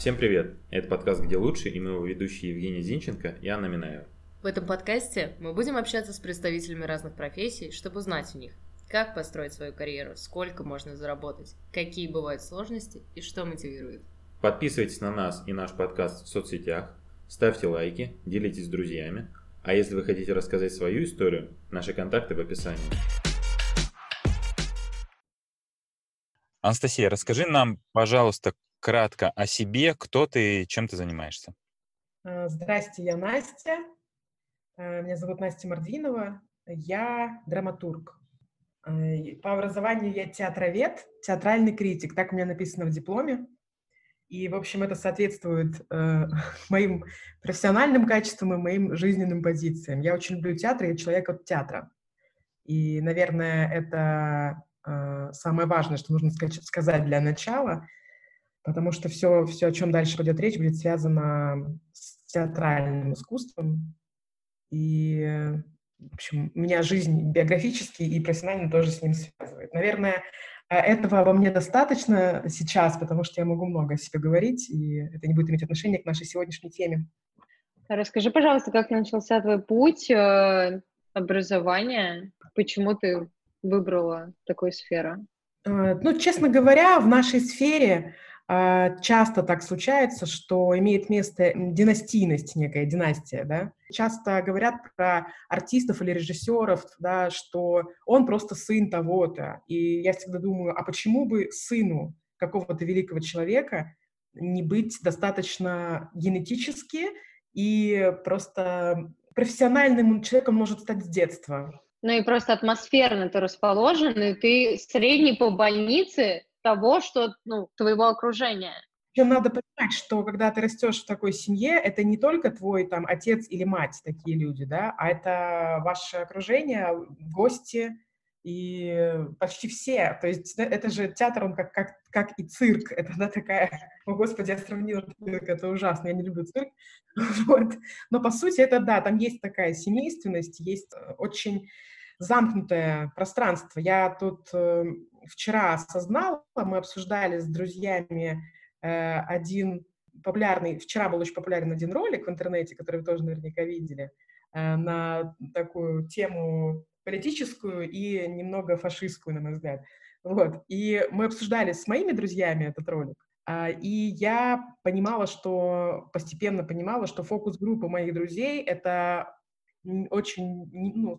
Всем привет! Это подкаст «Где лучше» и мы его ведущие Евгения Зинченко и Анна Минаева. В этом подкасте мы будем общаться с представителями разных профессий, чтобы узнать у них, как построить свою карьеру, сколько можно заработать, какие бывают сложности и что мотивирует. Подписывайтесь на нас и наш подкаст в соцсетях, ставьте лайки, делитесь с друзьями, а если вы хотите рассказать свою историю, наши контакты в описании. Анастасия, расскажи нам, пожалуйста, кратко о себе, кто ты и чем ты занимаешься. Здрасте, я Настя. Меня зовут Настя Мордвинова. Я драматург. По образованию я театровед, театральный критик. Так у меня написано в дипломе. И, в общем, это соответствует моим профессиональным качествам и моим жизненным позициям. Я очень люблю театр, я человек от театра. И, наверное, это самое важное, что нужно сказать для начала, потому что все, о чем дальше пойдет речь, будет связано с театральным искусством. И, в общем, меня жизнь биографически и профессионально тоже с ним связывает. Наверное, этого во мне достаточно сейчас, потому что я могу много о себе говорить, и это не будет иметь отношения к нашей сегодняшней теме. Расскажи, пожалуйста, как начался твой путь образования? Почему ты выбрала такую сферу? Ну, честно говоря, в нашей сфере часто так случается, что имеет место династийность, некая династия, да. Часто говорят про артистов или режиссеров, да, что он просто сын того-то. И я всегда думаю, а почему бы сыну какого-то великого человека не быть достаточно генетически и просто профессиональным человеком может стать с детства? Ну и просто атмосферно ты расположен, и ты средний по больнице того, что, твоего окружения. Надо понимать, что когда ты растешь в такой семье, это не только твой там отец или мать, такие люди, да, а это ваше окружение, гости и почти все. То есть это же театр, он как и цирк. Это да, такая... О, Господи, я сравнила цирк, это ужасно, я не люблю цирк. Вот. Но по сути это, да, там есть такая семейственность, есть очень замкнутое пространство. Я тут вчера осознала, мы обсуждали с друзьями вчера был очень популярен один ролик в интернете, который вы тоже наверняка видели, на такую тему политическую и немного фашистскую, на мой взгляд. Вот. И мы обсуждали с моими друзьями этот ролик, и я постепенно понимала, что фокус-группа моих друзей — это очень,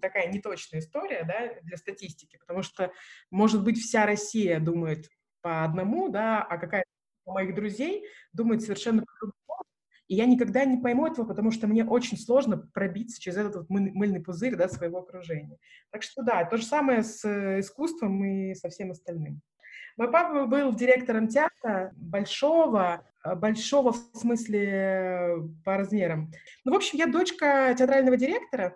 такая неточная история, да, для статистики, потому что, может быть, вся Россия думает по одному, да, а какая-то моих друзей думает совершенно по-другому, и я никогда не пойму этого, потому что мне очень сложно пробиться через этот мыльный пузырь, да, своего окружения. Так что да, то же самое с искусством и со всем остальным. Мой папа был директором театра большого в смысле по размерам. В общем, я дочка театрального директора,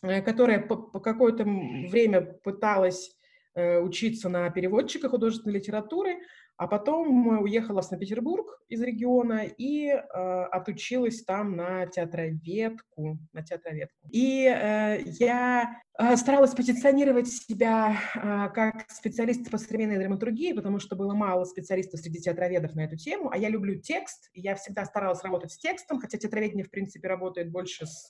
которая по какое-то время пыталась учиться на переводчика художественной литературы, а потом уехала в Санкт-Петербург из региона и отучилась там на театроведку. И я старалась позиционировать себя как специалист по современной драматургии, потому что было мало специалистов среди театроведов на эту тему, а я люблю текст, и я всегда старалась работать с текстом, хотя театроведение, в принципе, работает больше с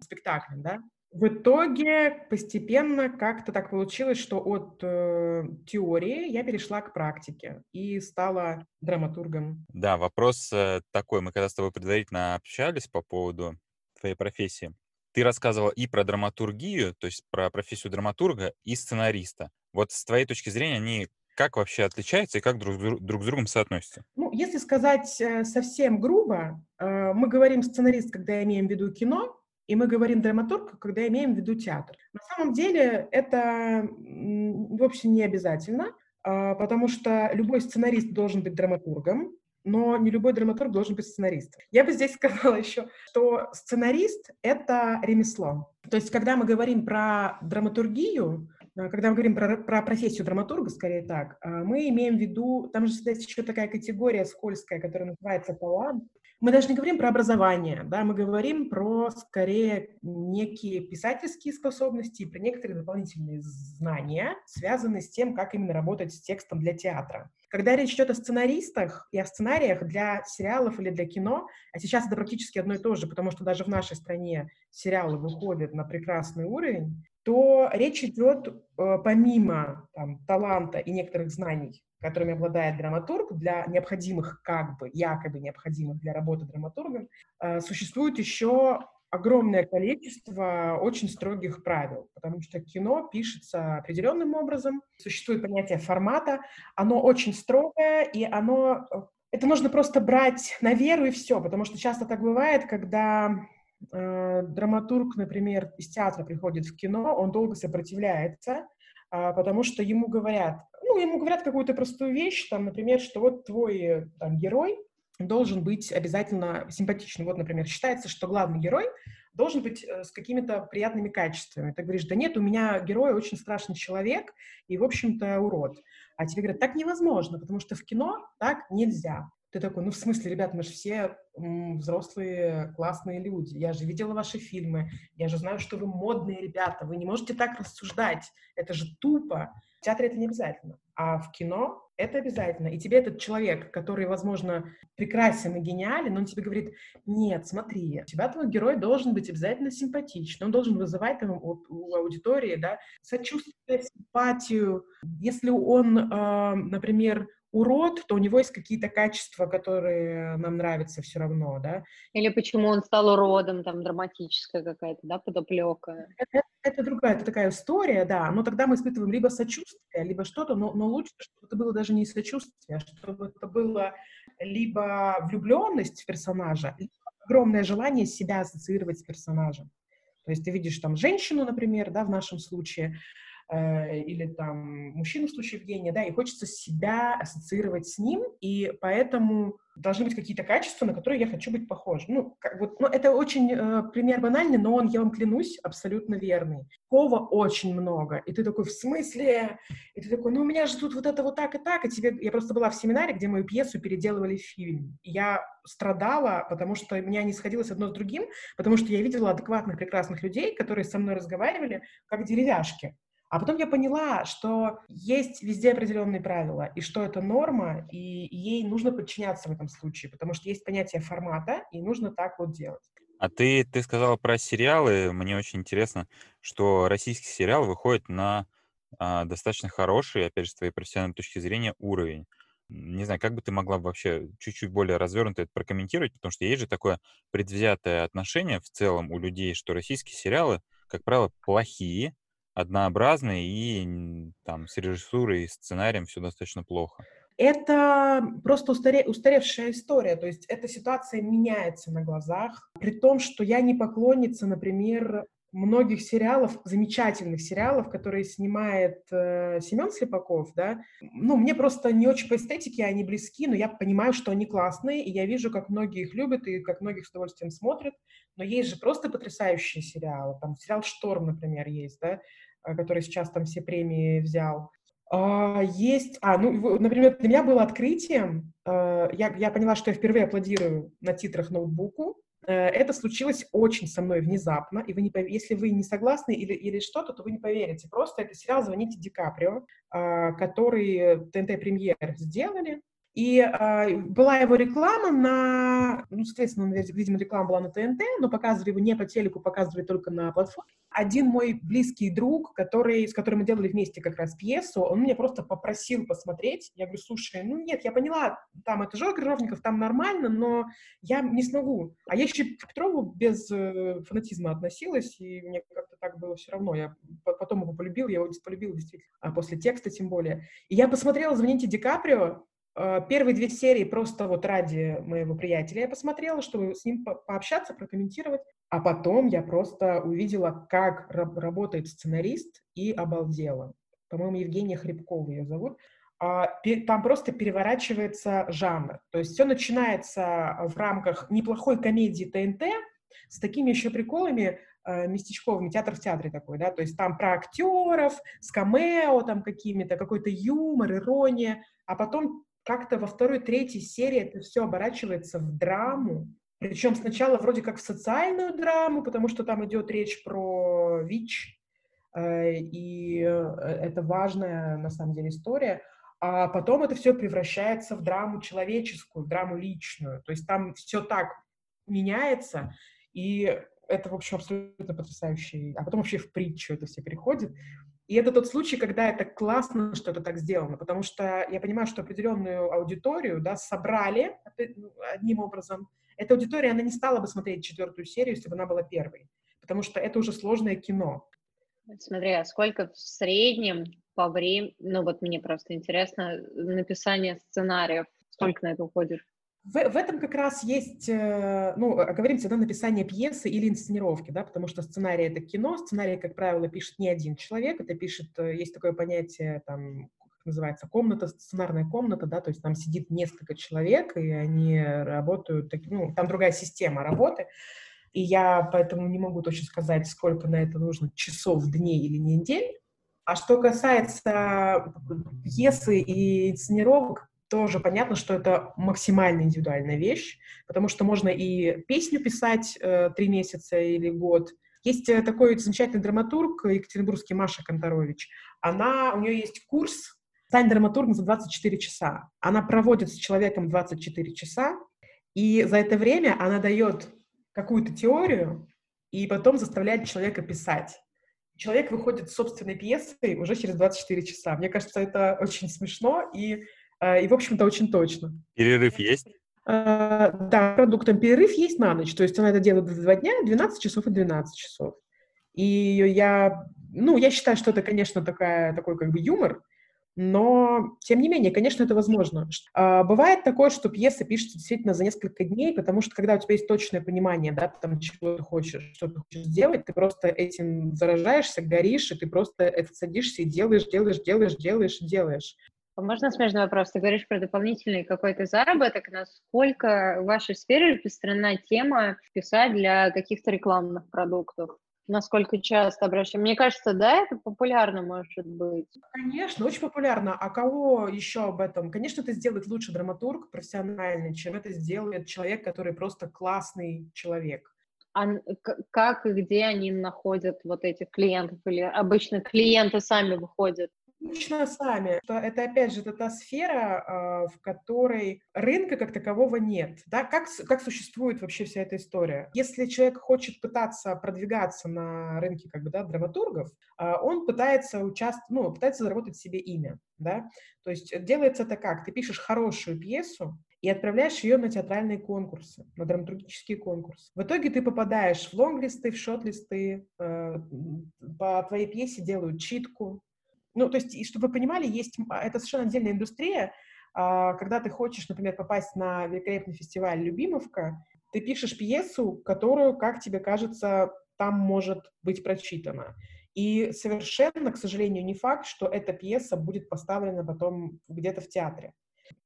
спектаклем, да. В итоге постепенно как-то так получилось, что от теории я перешла к практике и стала драматургом. Да, вопрос такой. Мы когда с тобой предварительно общались по поводу твоей профессии, ты рассказывала и про драматургию, то есть про профессию драматурга и сценариста. Вот с твоей точки зрения они как вообще отличаются и как друг с другом соотносятся? Если сказать совсем грубо, мы говорим сценарист, когда имеем в виду кино, и мы говорим драматург, когда имеем в виду театр. На самом деле это вообще не обязательно, потому что любой сценарист должен быть драматургом, но не любой драматург должен быть сценаристом. Я бы здесь сказала еще, что сценарист — это ремесло. То есть когда мы говорим про драматургию, когда мы говорим про профессию драматурга, скорее так, мы имеем в виду, там же всегда есть еще такая категория скользкая, которая называется талант. мы даже не говорим про образование, да, мы говорим про, скорее, некие писательские способности, про некоторые дополнительные знания, связанные с тем, как именно работать с текстом для театра. Когда речь идет о сценаристах и о сценариях для сериалов или для кино, а сейчас это практически одно и то же, потому что даже в нашей стране сериалы выходят на прекрасный уровень, то речь идет помимо там, таланта и некоторых знаний, которыми обладает драматург, для необходимых, как бы, якобы необходимых для работы драматургом, существует еще огромное количество очень строгих правил, потому что кино пишется определенным образом, существует понятие формата, оно очень строгое, и оно... Это нужно просто брать на веру и все, потому что часто так бывает, когда... драматург, например, из театра приходит в кино, он долго сопротивляется, потому что ему говорят, какую-то простую вещь, там, например, что вот твой там, герой должен быть обязательно симпатичным. Вот, например, считается, что главный герой должен быть с какими-то приятными качествами. Ты говоришь, да нет, у меня герой очень страшный человек и, в общем-то, урод. А тебе говорят, так невозможно, потому что в кино так нельзя. Ты такой, ну, в смысле, ребят, мы же все взрослые, классные люди. Я же видела ваши фильмы, я же знаю, что вы модные ребята, вы не можете так рассуждать. Это же тупо. В театре это не обязательно, а в кино это обязательно. И тебе этот человек, который, возможно, прекрасен и гениален, он тебе говорит, нет, смотри, у тебя твой герой должен быть обязательно симпатичным, он должен вызывать там, у аудитории, да, сочувствие, симпатию. Если он, например, урод, то у него есть какие-то качества, которые нам нравятся все равно, да. Или почему он стал уродом, там, драматическая какая-то, да, подоплека. Это другая, это такая история, да, но тогда мы испытываем либо сочувствие, либо что-то, но лучше, чтобы это было даже не сочувствие, а чтобы это было либо влюбленность в персонажа, либо огромное желание себя ассоциировать с персонажем. То есть ты видишь там женщину, например, да, в нашем случае, или там мужчину в случае Евгения, да, и хочется себя ассоциировать с ним, и поэтому должны быть какие-то качества, на которые я хочу быть похожа. Ну, как, вот, ну это очень пример банальный, но он, я вам клянусь, абсолютно верный. Такого очень много, и ты такой, в смысле? И ты такой, ну у меня же тут вот это вот так и так, и тебе... Я просто была в семинаре, где мою пьесу переделывали в фильм. Я страдала, потому что у меня не сходилось одно с другим, потому что я видела адекватных, прекрасных людей, которые со мной разговаривали, как деревяшки. А потом я поняла, что есть везде определенные правила, и что это норма, и ей нужно подчиняться в этом случае, потому что есть понятие формата, и нужно так вот делать. А ты сказала про сериалы. Мне очень интересно, что российский сериал выходит на достаточно хороший, опять же, с твоей профессиональной точки зрения, уровень. Не знаю, как бы ты могла вообще чуть-чуть более развернуто это прокомментировать, потому что есть же такое предвзятое отношение в целом у людей, что российские сериалы, как правило, плохие, однообразные и там с режиссурой и сценарием все достаточно плохо. Это просто устаревшая история, то есть эта ситуация меняется на глазах, при том, что я не поклонница, например, многих сериалов, замечательных сериалов, которые снимает Семён Слепаков, да. Ну, мне просто не очень по эстетике они близки, но я понимаю, что они классные, и я вижу, как многие их любят и как многих с удовольствием смотрят. Но есть же просто потрясающие сериалы. Там сериал «Шторм», например, есть, да, который сейчас там все премии взял. Есть... например, для меня было открытием. Я поняла, что я впервые аплодирую на титрах ноутбуку. Это случилось очень со мной внезапно, и вы не если вы не согласны или что-то, то вы не поверите. Просто это сериал «Звоните ДиКаприо», который ТНТ-премьер сделали. И была его реклама на... Ну, соответственно, видимо, реклама была на ТНТ, но показывали его не по телеку, показывали только на платформе. Один мой близкий друг, с которым мы делали вместе как раз пьесу, он меня просто попросил посмотреть. Я говорю, слушай, ну нет, я поняла, там это Жора Рыжевников, там нормально, но я не смогу. А я еще к Петрову без фанатизма относилась, и мне как-то так было все равно. Я потом его полюбила, я его полюбила действительно, после текста тем более. И я посмотрела «Звоните ДиКаприо», первые 2 серии просто вот ради моего приятеля я посмотрела, чтобы с ним пообщаться, прокомментировать. А потом я просто увидела, как работает сценарист, и обалдела. По-моему, Евгения Хрипкова ее зовут. Там просто переворачивается жанр. То есть все начинается в рамках неплохой комедии ТНТ с такими еще приколами местечковыми, театр в театре такой, да, то есть там про актеров, с камео там какими-то, какой-то юмор, ирония, а потом как-то во второй, третьей серии это все оборачивается в драму. Причем сначала вроде как в социальную драму, потому что там идет речь про ВИЧ, и это важная, на самом деле, история. А потом это все превращается в драму человеческую, в драму личную. То есть там все так меняется, и это, в общем, абсолютно потрясающе. А потом вообще в притчу это все переходит. И это тот случай, когда это классно, что это так сделано, потому что я понимаю, что определенную аудиторию, да, собрали одним образом. Эта аудитория, она не стала бы смотреть четвертую серию, если бы она была первой, потому что это уже сложное кино. Смотри, а сколько в среднем по времени, ну вот мне просто интересно, написание сценариев, сколько на это уходит? В этом как раз есть, ну, говорим всегда написание пьесы или инсценировки, да, потому что сценарий — это кино, сценарий, как правило, пишет не один человек, это пишет, есть такое понятие, там, как называется, комната, сценарная комната, да, то есть там сидит несколько человек, и они работают, ну, там другая система работы, и я поэтому не могу точно сказать, сколько на это нужно часов, дней или недель. А что касается пьесы и инсценировок, тоже понятно, что это максимально индивидуальная вещь, потому что можно и песню писать 3 месяца или год. Есть такой замечательный драматург екатеринбургский Маша Конторович. У нее есть курс «Стань драматургом за 24 часа». Она проводит с человеком 24 часа, и за это время она дает какую-то теорию и потом заставляет человека писать. Человек выходит с собственной пьесой уже через 24 часа. Мне кажется, это очень смешно и, в общем-то, очень точно. Перерыв есть? Да, продуктом перерыв есть на ночь. То есть она это делает за 2 дня, 12 часов и 12 часов. И я считаю, что это, конечно, такой как бы юмор, но, тем не менее, конечно, это возможно. Бывает такое, что пьеса пишется действительно за несколько дней, потому что, когда у тебя есть точное понимание, да, там, чего ты хочешь, что ты хочешь сделать, ты просто этим заражаешься, горишь, и ты просто это садишься и делаешь. Можно смежный вопрос? Ты говоришь про дополнительный какой-то заработок. Насколько в вашей сфере распространена тема писать для каких-то рекламных продуктов? Насколько часто обращаем? Мне кажется, да, это популярно может быть. Конечно, очень популярно. А кого еще об этом? Конечно, это сделает лучше драматург профессиональный, чем это сделает человек, который просто классный человек. А как и где они находят вот этих клиентов? Или обычно клиенты сами выходят? Обычно сами. Это, опять же, это та сфера, в которой рынка как такового нет. Да? Как существует вообще вся эта история? Если человек хочет пытаться продвигаться на рынке, как бы, да, драматургов, он пытается заработать себе имя. Да? То есть делается это как? Ты пишешь хорошую пьесу и отправляешь ее на театральные конкурсы, на драматургические конкурсы. В итоге ты попадаешь в лонглисты, в шортлисты, по твоей пьесе делают читку. Ну, то есть, и чтобы вы понимали, это совершенно отдельная индустрия, когда ты хочешь, например, попасть на великолепный фестиваль «Любимовка», ты пишешь пьесу, которую, как тебе кажется, там может быть прочитана. И совершенно, к сожалению, не факт, что эта пьеса будет поставлена потом где-то в театре.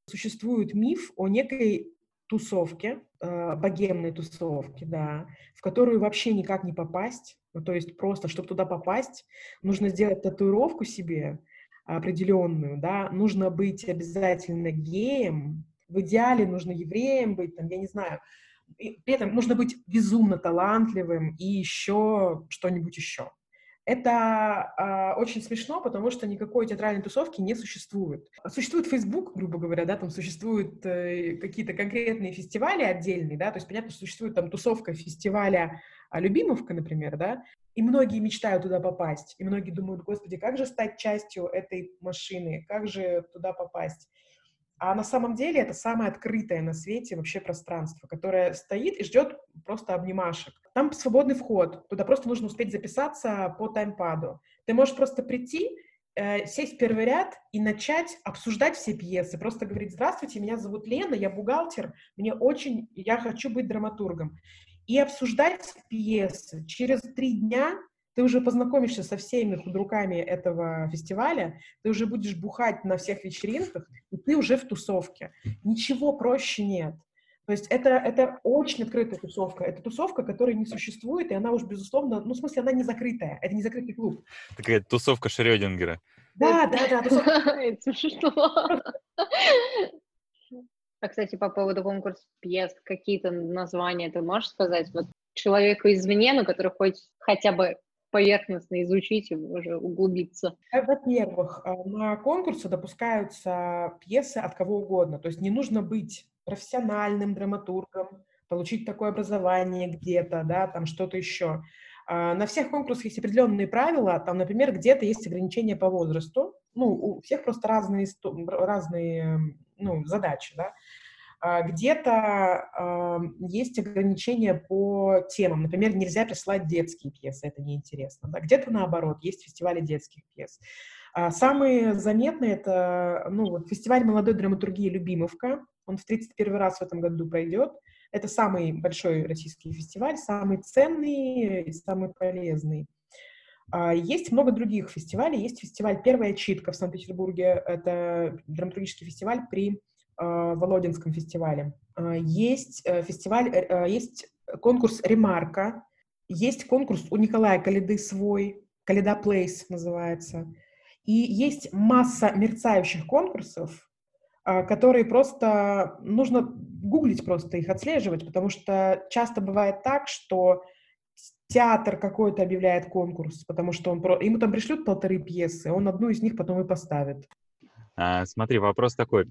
Существует миф о некой тусовке, богемной тусовке, да, в которую вообще никак не попасть. Ну, то есть просто, чтобы туда попасть, нужно сделать татуировку себе определенную, да, нужно быть обязательно геем, в идеале нужно евреем быть, там, я не знаю. И при этом нужно быть безумно талантливым и еще что-нибудь еще. Это очень смешно, потому что никакой театральной тусовки не существует. Существует Facebook, грубо говоря, да, там существуют какие-то конкретные фестивали отдельные, да, то есть понятно, что существует там тусовка фестиваля «Любимовка», например, да, и многие мечтают туда попасть, и многие думают, господи, как же стать частью этой машины, как же туда попасть. А на самом деле это самое открытое на свете вообще пространство, которое стоит и ждет просто обнимашек. Там свободный вход, туда просто нужно успеть записаться по таймпаду. Ты можешь просто прийти, сесть в первый ряд и начать обсуждать все пьесы, просто говорить: «Здравствуйте, меня зовут Лена, я бухгалтер, я хочу быть драматургом». И обсуждать пьесы. Через 3 дня ты уже познакомишься со всеми худруками этого фестиваля, ты уже будешь бухать на всех вечеринках, и ты уже в тусовке. Ничего проще нет. То есть это очень открытая тусовка. Это тусовка, которая не существует, и она уж, безусловно, ну, в смысле, она не закрытая. Это не закрытый клуб. Такая тусовка Шредингера. Да, тусовка. Это смешно. А, кстати, по поводу конкурса пьес, какие-то названия ты можешь сказать? Вот человеку извне, но который хочет хотя бы поверхностно изучить и уже углубиться. Во-первых, на конкурсы допускаются пьесы от кого угодно. То есть не нужно быть профессиональным драматургом, получить такое образование где-то, да, там что-то еще. На всех конкурсах есть определенные правила. Там, например, где-то есть ограничения по возрасту. Ну, у всех просто разные задачи, да. Где-то есть ограничения по темам. Например, нельзя присылать детские пьесы, это неинтересно. Да? Где-то, наоборот, есть фестивали детских пьес. Самые заметные — это фестиваль молодой драматургии «Любимовка». Он в 31 раз в этом году пройдет. Это самый большой российский фестиваль, самый ценный и самый полезный. Есть много других фестивалей. Есть фестиваль «Первая читка» в Санкт-Петербурге. Это драматургический фестиваль при Володинском фестивале. Есть конкурс «Ремарка», есть конкурс у Николая Коляды свой, «Коляда Plays» называется. И есть масса мерцающих конкурсов, которые просто нужно гуглить, просто их отслеживать, потому что часто бывает так, что театр какой-то объявляет конкурс, потому что ему там пришлют 1,5 пьесы, он одну из них потом и поставит. Смотри, вопрос такой.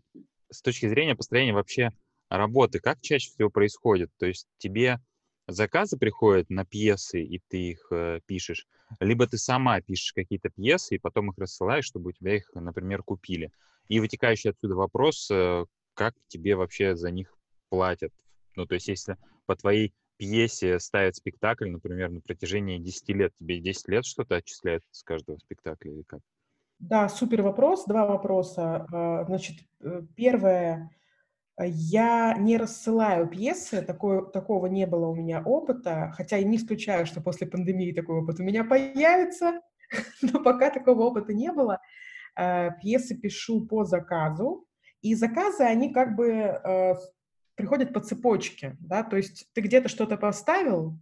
С точки зрения построения вообще работы, как чаще всего происходит? То есть тебе заказы приходят на пьесы, и ты их пишешь, либо ты сама пишешь какие-то пьесы, и потом их рассылаешь, чтобы у тебя их, например, купили. И вытекающий отсюда вопрос, как тебе вообще за них платят? Ну, то есть если по твоей пьесе ставят спектакль, например, на протяжении 10 лет, тебе 10 лет что-то отчисляют с каждого спектакля или как? Да, супер вопрос. Два вопроса. Значит, первое. Я не рассылаю пьесы. Такого не было у меня опыта. Хотя и не исключаю, что после пандемии такой опыт у меня появится. Но пока такого опыта не было. Пьесы пишу по заказу. И заказы, они как бы приходят по цепочке. Да? То есть ты где-то что-то поставил,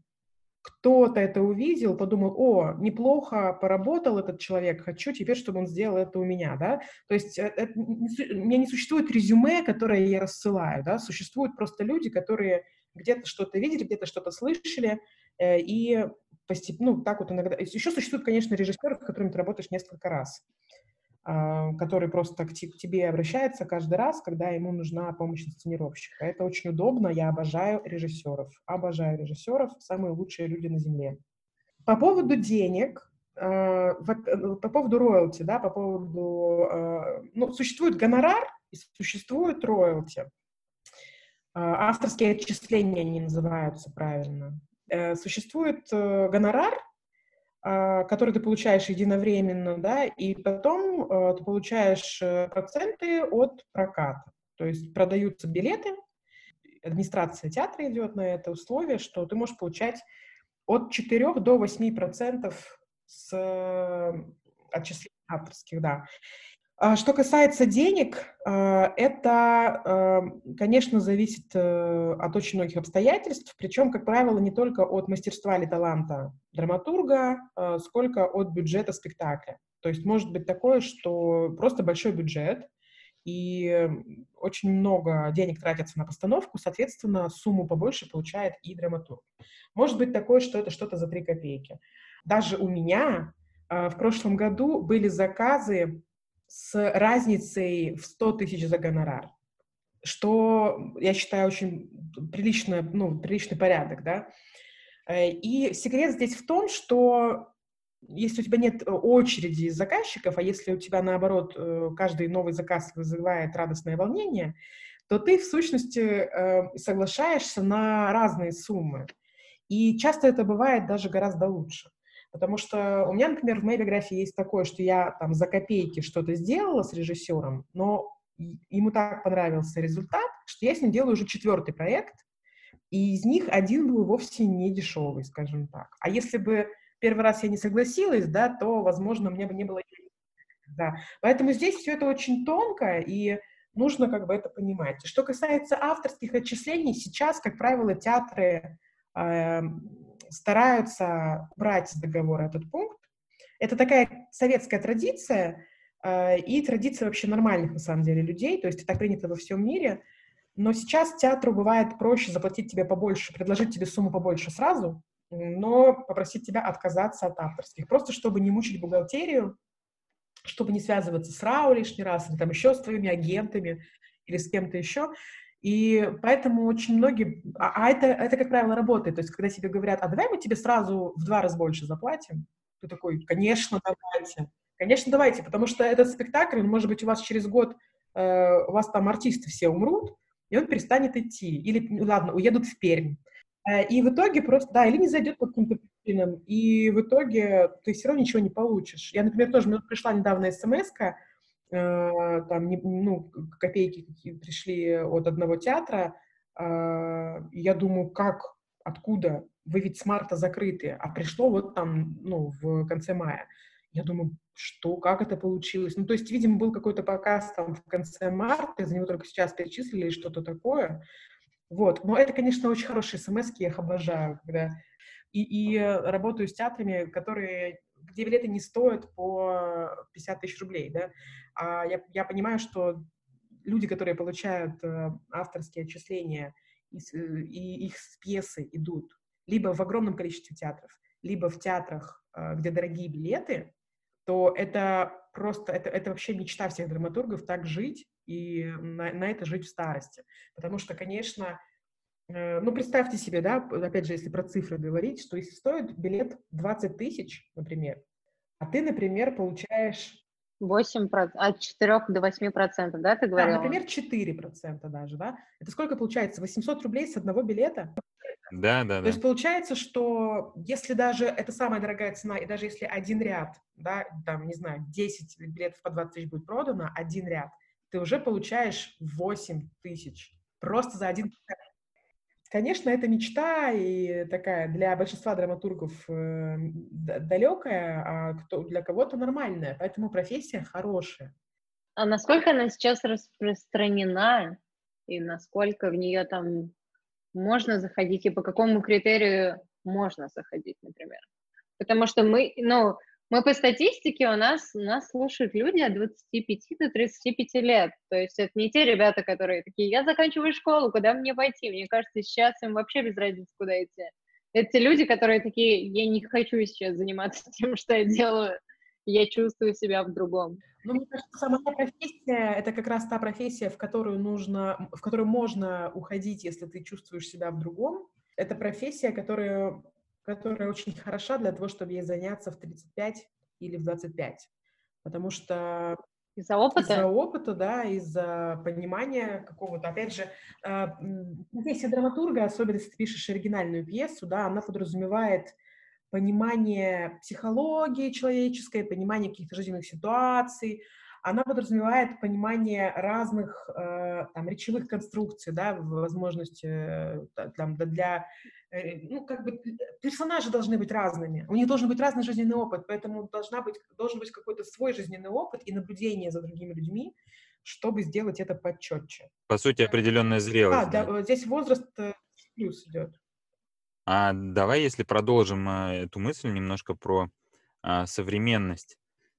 кто-то это увидел, подумал: о, неплохо поработал этот человек, хочу теперь, чтобы он сделал это у меня, да, то есть у меня не существует резюме, которое я рассылаю, да, существуют просто люди, которые где-то что-то видели, где-то что-то слышали, и постепенно, так вот иногда. Еще существуют, конечно, режиссеры, с которыми ты работаешь несколько раз, который просто к тебе обращается каждый раз, когда ему нужна помощь инсценировщика. Это очень удобно, я обожаю режиссеров, самые лучшие люди на земле. По поводу денег, по поводу роялти, да, по поводу... существует гонорар и существует роялти. Авторские отчисления они называются правильно. Существует гонорар, который ты получаешь единовременно, да, и потом ты получаешь проценты от проката. То есть продаются билеты, администрация театра идет на это условие, что ты можешь получать от 4 до 8% с отчислений авторских, да. Что касается денег, это, конечно, зависит от очень многих обстоятельств, причем, как правило, не только от мастерства или таланта драматурга, сколько от бюджета спектакля. То есть может быть такое, что просто большой бюджет, и очень много денег тратится на постановку, соответственно, сумму побольше получает и драматург. Может быть такое, что это что-то за 3 копейки. Даже у меня в прошлом году были заказы с разницей в 100 тысяч за гонорар, что, я считаю, очень приличный порядок, да. И секрет здесь в том, что если у тебя нет очереди из заказчиков, а если у тебя, наоборот, каждый новый заказ вызывает радостное волнение, то ты, в сущности, соглашаешься на разные суммы. И часто это бывает даже гораздо лучше. Потому что у меня, например, в моей биографии есть такое, что я там за копейки что-то сделала с режиссером, но ему так понравился результат, что я с ним делаю уже 4-й проект, и из них один был вовсе не дешевый, скажем так. А если бы первый раз я не согласилась, да, то, возможно, у меня бы не было... Да. Поэтому здесь все это очень тонко, и нужно как бы это понимать. Что касается авторских отчислений, сейчас, как правило, театры... стараются брать с договора этот пункт. Это такая советская традиция и традиция вообще нормальных, на самом деле, людей, то есть так принято во всем мире. Но сейчас театру бывает проще заплатить тебе побольше, предложить тебе сумму побольше сразу, но попросить тебя отказаться от авторских. Просто чтобы не мучить бухгалтерию, чтобы не связываться с РАО лишний раз, или там еще с твоими агентами, или с кем-то еще. И поэтому очень многие... это, как правило, работает. То есть, когда тебе говорят, а давай мы тебе сразу в 2 раза больше заплатим, ты такой, конечно, давайте. Конечно, давайте, потому что этот спектакль, может быть, у вас через год, у вас там артисты все умрут, и он перестанет идти. Или, ладно, уедут в Пермь. И в итоге просто, да, или не зайдет по каким-то причинам, и в итоге ты все равно ничего не получишь. Я, например, тоже, мне пришла недавно смс-ка, там, ну, копейки пришли от одного театра, и я думаю, как, откуда? Вы ведь с марта закрыты, а пришло вот там, ну, в конце мая. Я думаю, что, как это получилось? Ну, то есть, видимо, был какой-то показ там в конце марта, за него только сейчас перечислили, что-то такое. Вот, но это, конечно, очень хорошие смс-ки, я их обожаю, когда... И работаю с театрами, которые, где билеты не стоят по 50 тысяч рублей, да, а я понимаю, что люди, которые получают авторские отчисления, и их пьесы идут либо в огромном количестве театров, либо в театрах, где дорогие билеты, то это просто, это вообще мечта всех драматургов, так жить и на это жить в старости. Потому что, конечно, ну, представьте себе, да, опять же, если про цифры говорить, что если стоит билет 20 тысяч, например, а ты, например, получаешь... 4% до 8%, да, ты говорила? Да, например, 4% даже, да. Это сколько получается? 800 рублей с одного билета? Да, да, да. То есть получается, что если даже это самая дорогая цена, и даже если один ряд, да, там, не знаю, 10 билетов по 20 тысяч будет продано, один ряд, ты уже получаешь 8 тысяч просто за один. Конечно, это мечта и такая для большинства драматургов далекая, а для кого-то нормальная, поэтому профессия хорошая. А насколько она сейчас распространена и насколько в нее там можно заходить и по какому критерию можно заходить, например? Потому что мы по статистике, нас слушают люди от 25 до 35 лет. То есть это не те ребята, которые такие, я заканчиваю школу, куда мне пойти? Мне кажется, сейчас им вообще без разницы, куда идти. Это те люди, которые такие, я не хочу сейчас заниматься тем, что я делаю. Я чувствую себя в другом. Ну, мне кажется, сама профессия — это как раз та профессия, в которую можно уходить, если ты чувствуешь себя в другом. Это профессия, которая очень хороша для того, чтобы ей заняться в 35 или в 25. Потому что... Из-за опыта? Из-за опыта, да, из-за понимания какого-то. Опять же, профессия драматурга, особенно если ты пишешь оригинальную пьесу, да, она подразумевает понимание психологии человеческой, понимание каких-то жизненных ситуаций. Она подразумевает понимание разных там, речевых конструкций, да, возможности ну, как бы персонажи должны быть разными, у них должен быть разный жизненный опыт, поэтому должен быть какой-то свой жизненный опыт и наблюдение за другими людьми, чтобы сделать это почетче. По сути, определенная зрелость. Да, да. Здесь возраст плюс идет. А давай, если продолжим эту мысль немножко про современность.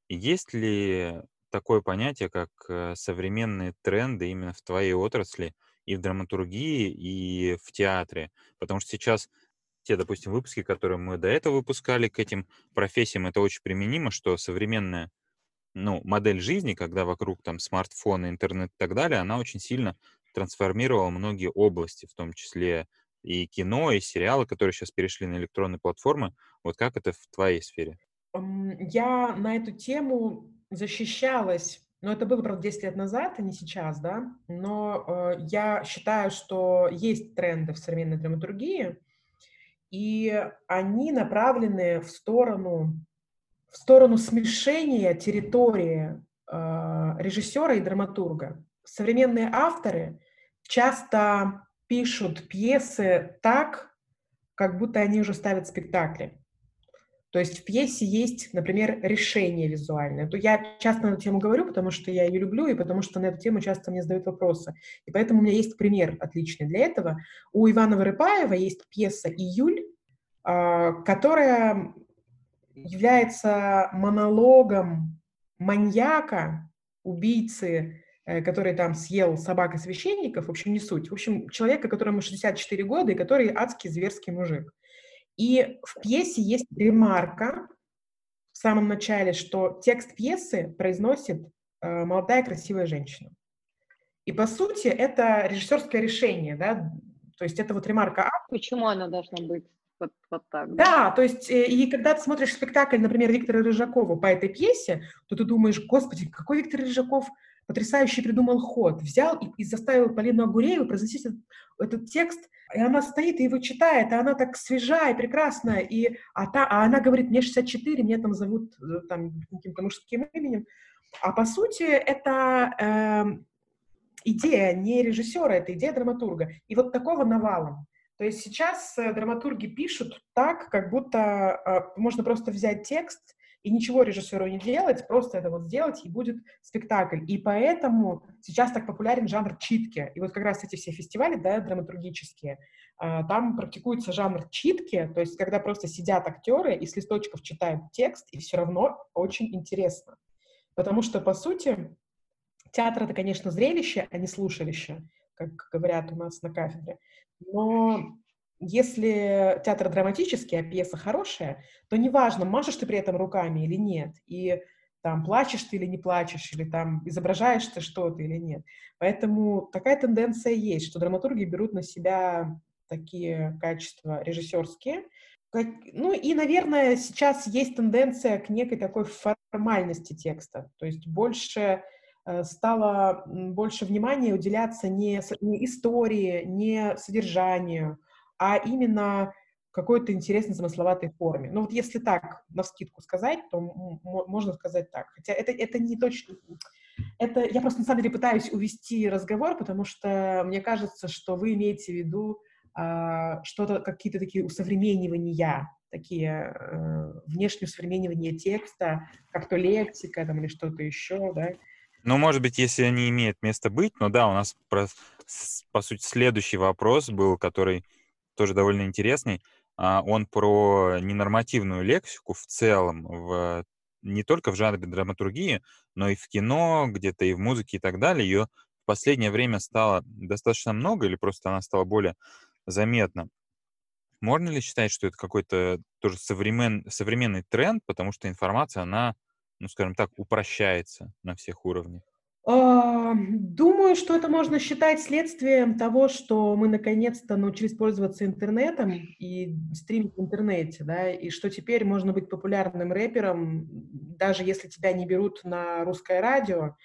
Есть ли такое понятие, как современные тренды именно в твоей отрасли и в драматургии, и в театре? Потому что сейчас те, допустим, выпуски, которые мы до этого выпускали, к этим профессиям это очень применимо, что современная, ну, модель жизни, когда вокруг там смартфоны, интернет и так далее, она очень сильно трансформировала многие области, в том числе и кино, и сериалы, которые сейчас перешли на электронные платформы. Вот как это в твоей сфере? Я на эту тему защищалась, но это было, правда, 10 лет назад, а не сейчас, да, но я считаю, что есть тренды в современной драматургии, и они направлены в сторону смешения территории режиссера и драматурга. Современные авторы часто пишут пьесы так, как будто они уже ставят спектакли. То есть в пьесе есть, например, решение визуальное. То я часто на эту тему говорю, потому что я ее люблю, и потому что на эту тему часто мне задают вопросы. И поэтому у меня есть пример отличный для этого. У Ивана Вырыпаева есть пьеса «Июль», которая является монологом маньяка, убийцы который там съел собак и священников, в общем, не суть. В общем, человека, которому 64 года, и который адский зверский мужик. И в пьесе есть ремарка в самом начале, что текст пьесы произносит молодая красивая женщина. И, по сути, это режиссерское решение, да, то есть это вот ремарка. Почему она должна быть вот так? Да, то есть, и когда ты смотришь спектакль, например, Виктора Рыжакова по этой пьесе, то ты думаешь, господи, какой Виктор Рыжаков потрясающе придумал ход. Взял и заставил Полину Агурееву произносить этот текст, и она стоит и его читает, а она так свежая и прекрасная, и, а она говорит, мне 64, меня там зовут каким-то мужским именем. А по сути это идея не режиссера, это идея драматурга. И вот такого навалом. То есть сейчас драматурги пишут так, как будто можно просто взять текст и ничего режиссеру не делать, просто это вот сделать, и будет спектакль. И поэтому сейчас так популярен жанр читки. И вот как раз эти все фестивали, да, драматургические, там практикуется жанр читки, то есть когда просто сидят актеры и с листочков читают текст, и все равно очень интересно. Потому что, по сути, театр — это, конечно, зрелище, а не слушалище, как говорят у нас на кафедре. Но если театр драматический, а пьеса хорошая, то неважно, машешь ты при этом руками или нет, и там плачешь ты или не плачешь, или там изображаешь ты что-то или нет. Поэтому такая тенденция есть, что драматурги берут на себя такие качества режиссерские. Ну и, наверное, сейчас есть тенденция к некой такой формальности текста, то есть стало больше внимания уделяться не истории, не содержанию, а именно какой-то интересной замысловатой форме. Ну вот если так, навскидку сказать, то можно сказать так. Хотя это не точно... Я просто на самом деле пытаюсь увести разговор, потому что мне кажется, что вы имеете в виду какие-то такие усовременивания, такие внешние усовременивания текста, как-то лексика там, или что-то еще, да? Ну, может быть, если они имеют место быть, но да, у нас, по сути, следующий вопрос был, который тоже довольно интересный. Он про ненормативную лексику в целом, не только в жанре драматургии, но и в кино, где-то и в музыке и так далее. Ее в последнее время стало достаточно много или просто она стала более заметна. Можно ли считать, что это какой-то тоже современный тренд, потому что информация, она, ну, скажем так, упрощается на всех уровнях? Думаю, что это можно считать следствием того, что мы наконец-то научились пользоваться интернетом и стримить в интернете, да, и что теперь можно быть популярным рэпером, даже если тебя не берут на русское радио.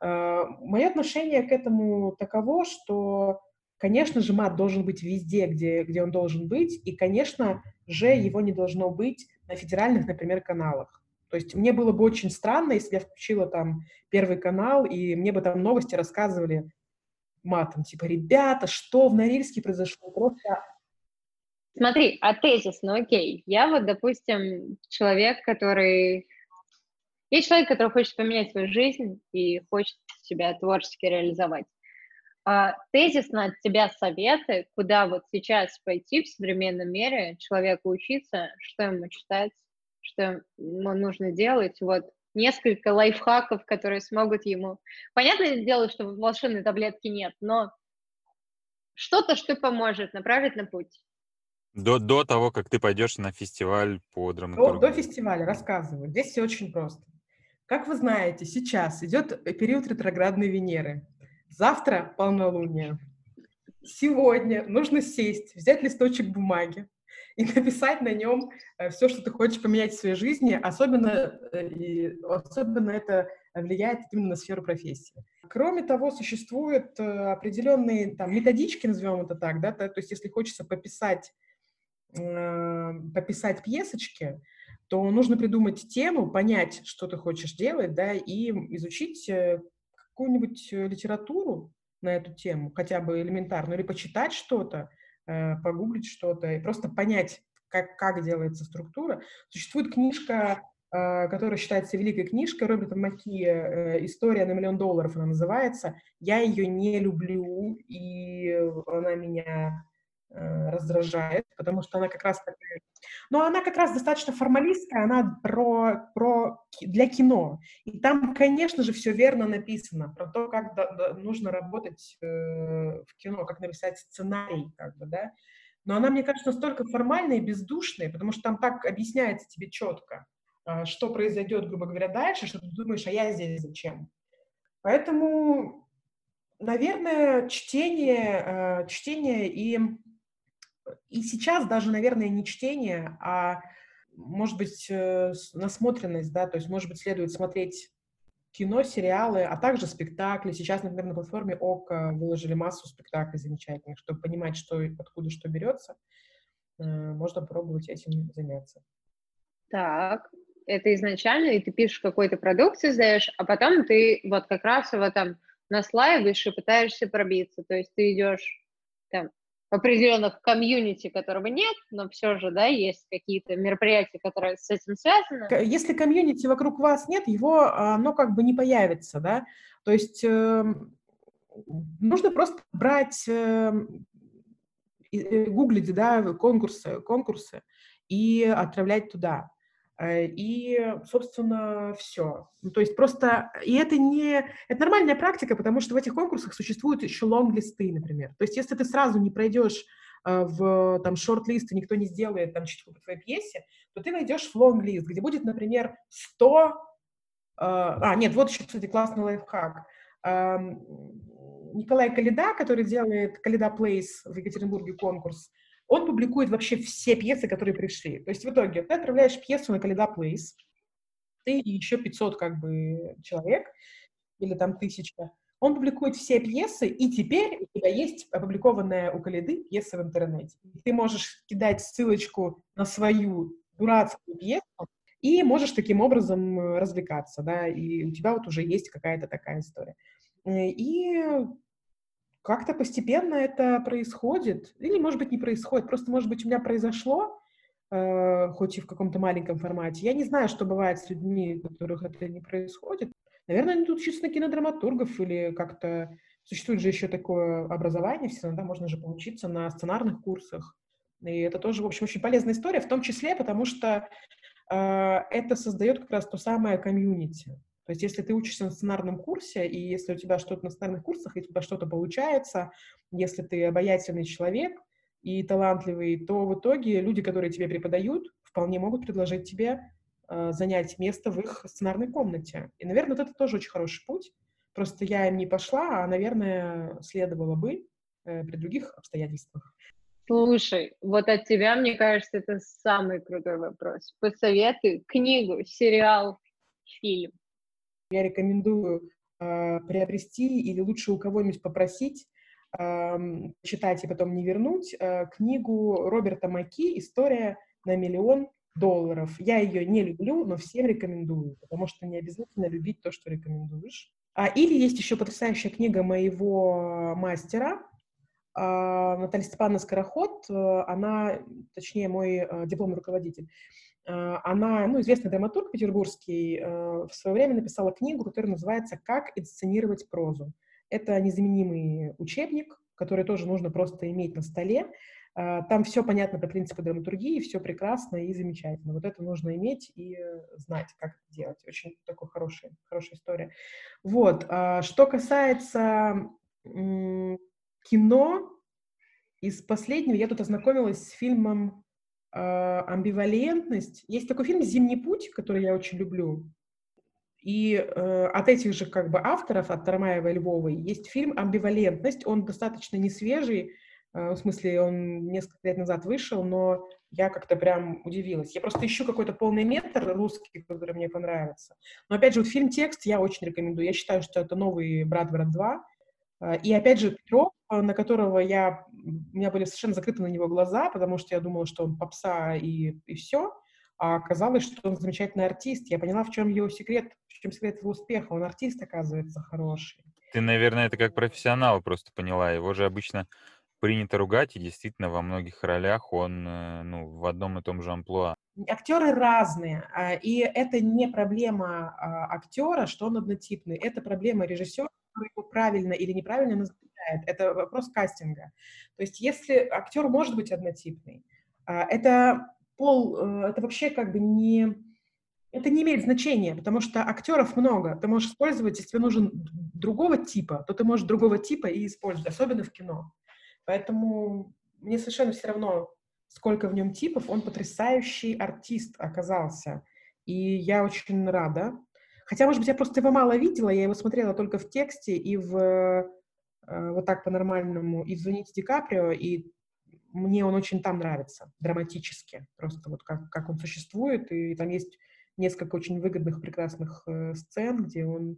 Мое отношение к этому таково, что, конечно же, мат должен быть везде, где он должен быть, и, конечно же, его не должно быть на федеральных, например, каналах. То есть мне было бы очень странно, если я включила там Первый канал, и мне бы там новости рассказывали матом. Типа, ребята, что в Норильске произошло? Просто... Смотри, а тезис, ну окей. Я вот, допустим, человек, который хочет поменять свою жизнь и хочет себя творчески реализовать. Тезисно от тебя советы, куда вот сейчас пойти в современном мире, человеку учиться, что ему читать, что ему нужно делать, вот, несколько лайфхаков, которые смогут ему... Понятное дело, что волшебной таблетки нет, но что-то, что поможет направить на путь. До того, как ты пойдешь на фестиваль по драматургии. До фестиваля, рассказываю. Здесь все очень просто. Как вы знаете, сейчас идет период ретроградной Венеры. Завтра полнолуние. Сегодня нужно сесть, взять листочек бумаги, и написать на нем все, что ты хочешь поменять в своей жизни, особенно это влияет именно на сферу профессии. Кроме того, существуют определенные методички, назовем это так, да, то есть если хочется пописать пьесочки, то нужно придумать тему, понять, что ты хочешь делать, да, и изучить какую-нибудь литературу на эту тему, хотя бы элементарную, или почитать что-то, погуглить что-то и просто понять, как делается структура. Существует книжка, которая считается великой книжкой Роберта Макки, «История на $1 миллион», она называется. Я ее не люблю, и она меня раздражает, потому что она как раз такая... Но она как раз достаточно формалистская, она для кино. И там, конечно же, все верно написано про то, как нужно работать в кино, как написать сценарий, как бы, да. Но она, мне кажется, настолько формальная и бездушная, потому что там так объясняется тебе четко, что произойдет, грубо говоря, дальше, что ты думаешь, а я здесь зачем? Поэтому, наверное, чтение и сейчас даже, наверное, не чтение, а, может быть, насмотренность, да, то есть, может быть, следует смотреть кино, сериалы, а также спектакли. Сейчас, например, на платформе ОКО выложили массу спектаклей замечательных, чтобы понимать, что, откуда что берется. Можно пробовать этим заняться. Так, это изначально, и ты пишешь какой-то продукт, создаешь, а потом ты вот как раз его там наслаиваешь и пытаешься пробиться. То есть ты идешь там в определенных комьюнити, которого нет, но все же, да, есть какие-то мероприятия, которые с этим связаны. Если комьюнити вокруг вас нет, оно как бы не появится, да. То есть нужно просто брать, гуглить, да, конкурсы и отправлять туда. И, собственно, все. Ну, то есть просто... И это нормальная практика, потому что в этих конкурсах существуют еще лонг-листы, например. То есть если ты сразу не пройдешь в там шорт-лист, и никто не сделает там читку по твоей пьесе, то ты войдешь в лонг-лист, где будет, например, 100... Нет, вот еще, кстати, классный лайфхак. Николай Коляда, который делает «Коляда Plays» в Екатеринбурге конкурс, он публикует вообще все пьесы, которые пришли. То есть в итоге ты отправляешь пьесу на Коляда Plays, ты и еще 500 как бы человек, или там 1000. Он публикует все пьесы, и теперь у тебя есть опубликованная у Коляды пьеса в интернете. Ты можешь кидать ссылочку на свою дурацкую пьесу и можешь таким образом развлекаться, да, и у тебя вот уже есть какая-то такая история. И... как-то постепенно это происходит. Или, может быть, не происходит. Просто, может быть, у меня произошло, хоть и в каком-то маленьком формате. Я не знаю, что бывает с людьми, у которых это не происходит. Наверное, они тут учатся на кинодраматургов или как-то... Существует же еще такое образование, всегда можно же поучиться на сценарных курсах. И это тоже, в общем, очень полезная история, в том числе, потому что это создает как раз то самое комьюнити. То есть если ты учишься на сценарном курсе, и если у тебя что-то на сценарных курсах, и у тебя что-то получается, если ты обаятельный человек и талантливый, то в итоге люди, которые тебе преподают, вполне могут предложить тебе занять место в их сценарной комнате. И, наверное, вот это тоже очень хороший путь. Просто я им не пошла, а, наверное, следовало бы при других обстоятельствах. Слушай, вот от тебя, мне кажется, это самый крутой вопрос. Посоветуй книгу, сериал, фильм. Я рекомендую приобрести или лучше у кого-нибудь попросить читать и потом не вернуть книгу Роберта Макки «История на $1 миллион». Я ее не люблю, но всем рекомендую, потому что не обязательно любить то, что рекомендуешь. Или есть еще потрясающая книга моего мастера Наталья Степановна Скороход. Она, точнее, мой дипломный руководитель. Она, известный драматург петербургский, в свое время написала книгу, которая называется «Как инсценировать прозу». Это незаменимый учебник, который тоже нужно просто иметь на столе. Там все понятно про принципы драматургии, все прекрасно и замечательно. Вот это нужно иметь и знать, как это делать. Очень такая хорошая история. Вот. Что касается кино, из последнего я тут ознакомилась с фильмом «Амбивалентность». Есть такой фильм «Зимний путь», который я очень люблю. И от этих же как бы авторов, от Тормаева и Львовой, есть фильм «Амбивалентность». Он достаточно несвежий, в смысле, он несколько лет назад вышел, но я как-то прям удивилась. Я просто ищу какой-то полный метр русский, который мне понравится. Но опять же, вот фильм «Текст» я очень рекомендую. Я считаю, что это новый «Брат 2». И опять же, Петров, на которого у меня были совершенно закрыты на него глаза, потому что я думала, что он попса и все, а оказалось, что он замечательный артист. Я поняла, в чем его секрет, его успеха. Он артист, оказывается, хороший. Ты, наверное, это как профессионал просто поняла. Его же обычно принято ругать, и действительно во многих ролях он в одном и том же амплуа. Актеры разные, и это не проблема актера, что он однотипный, это проблема режиссера, который его правильно или неправильно назначает. меняет. Это вопрос кастинга. То есть если актер может быть однотипный, это вообще как бы не... Это не имеет значения, потому что актеров много. Ты можешь использовать, если тебе нужен другого типа, то ты можешь другого типа и использовать, особенно в кино. Поэтому мне совершенно все равно, сколько в нем типов. Он потрясающий артист оказался. И я очень рада. Хотя, может быть, я просто его мало видела, я его смотрела только в тексте и в вот так по-нормальному, и в «Звоните ДиКаприо», и мне он очень там нравится, драматически. Просто вот как он существует, и там есть несколько очень выгодных, прекрасных сцен, где он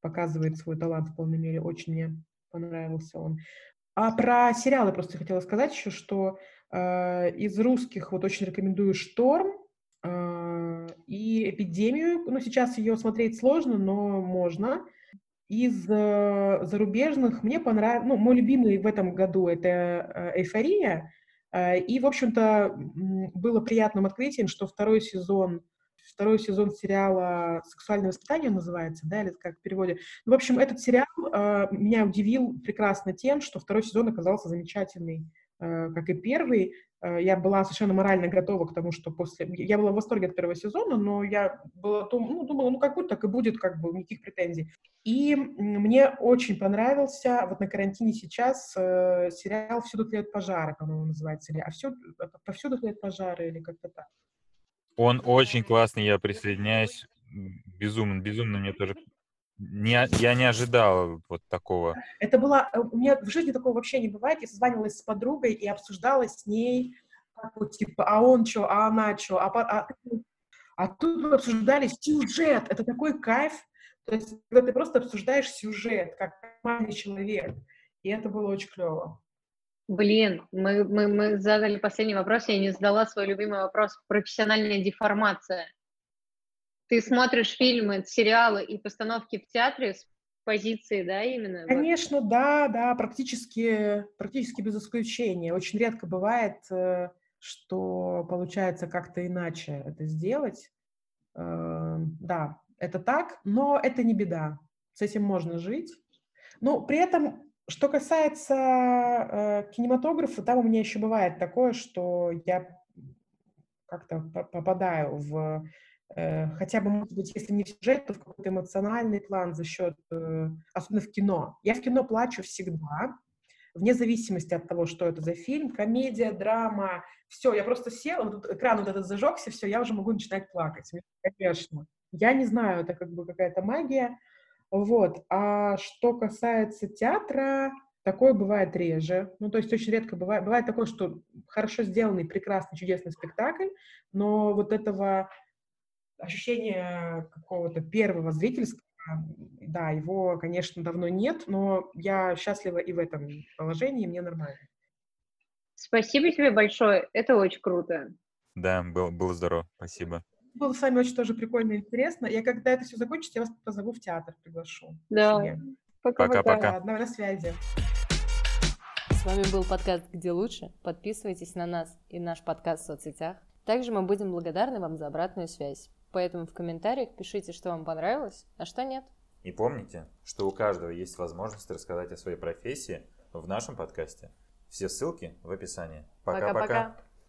показывает свой талант в полной мере. Очень мне понравился он. А про сериалы просто хотела сказать еще, что из русских вот очень рекомендую «Шторм» и «Эпидемию». Ну, сейчас ее смотреть сложно, но можно. Из зарубежных мне понравился... Ну, мой любимый в этом году — это «Эйфория». И, в общем-то, было приятным открытием, что второй сезон сериала «Сексуальное воспитание» называется, да, или как в переводе. Ну, в общем, этот сериал меня удивил прекрасно тем, что второй сезон оказался замечательный, как и первый. Я была совершенно морально готова к тому, что после... Я была в восторге от первого сезона, но я была, думала, как будет, так и будет, как бы, никаких претензий. И мне очень понравился, вот на карантине сейчас, сериал «Всюду тлеют пожары», по-моему, называется, или «Повсюду тлеют пожары», или как-то так. Он очень классный, я присоединяюсь. Безумно мне тоже... я не ожидала вот такого. Это было... У меня в жизни такого вообще не бывает. Я созванивалась с подругой и обсуждала с ней, а он что, а она что, а тут мы обсуждали сюжет. Это такой кайф. То есть, когда ты просто обсуждаешь сюжет, как маленький человек. И это было очень клево. Блин, мы задали последний вопрос, я не задала свой любимый вопрос. Профессиональная деформация. Ты смотришь фильмы, сериалы и постановки в театре с позиции, да, именно? Конечно, вот. Да, практически без исключения. Очень редко бывает, что получается как-то иначе это сделать. Да, это так, но это не беда. С этим можно жить. Но при этом... Что касается кинематографа, там у меня еще бывает такое, что я как-то попадаю в... хотя бы, может быть, если не в сюжет, то в какой-то эмоциональный план за счет... особенно в кино. Я в кино плачу всегда, вне зависимости от того, что это за фильм, комедия, драма. Все, я просто села, тут экран вот этот зажегся, все, я уже могу начинать плакать. Конечно. Я не знаю, это как бы какая-то магия. Вот. А что касается театра, такое бывает реже. Ну, то есть очень редко бывает. Бывает такое, что хорошо сделанный, прекрасный, чудесный спектакль, но вот этого ощущения какого-то первого зрительского, да, его, конечно, давно нет, но я счастлива и в этом положении, мне нормально. Спасибо тебе большое, это очень круто. Да, было здорово, спасибо. Было с вами очень тоже прикольно и интересно. Я когда это все закончится, я вас позову в театр, приглашу. Да. Пока-пока. Ладно, на связи. С вами был подкаст «Где лучше». Подписывайтесь на нас и наш подкаст в соцсетях. Также мы будем благодарны вам за обратную связь. Поэтому в комментариях пишите, что вам понравилось, а что нет. И помните, что у каждого есть возможность рассказать о своей профессии в нашем подкасте. Все ссылки в описании. Пока-пока.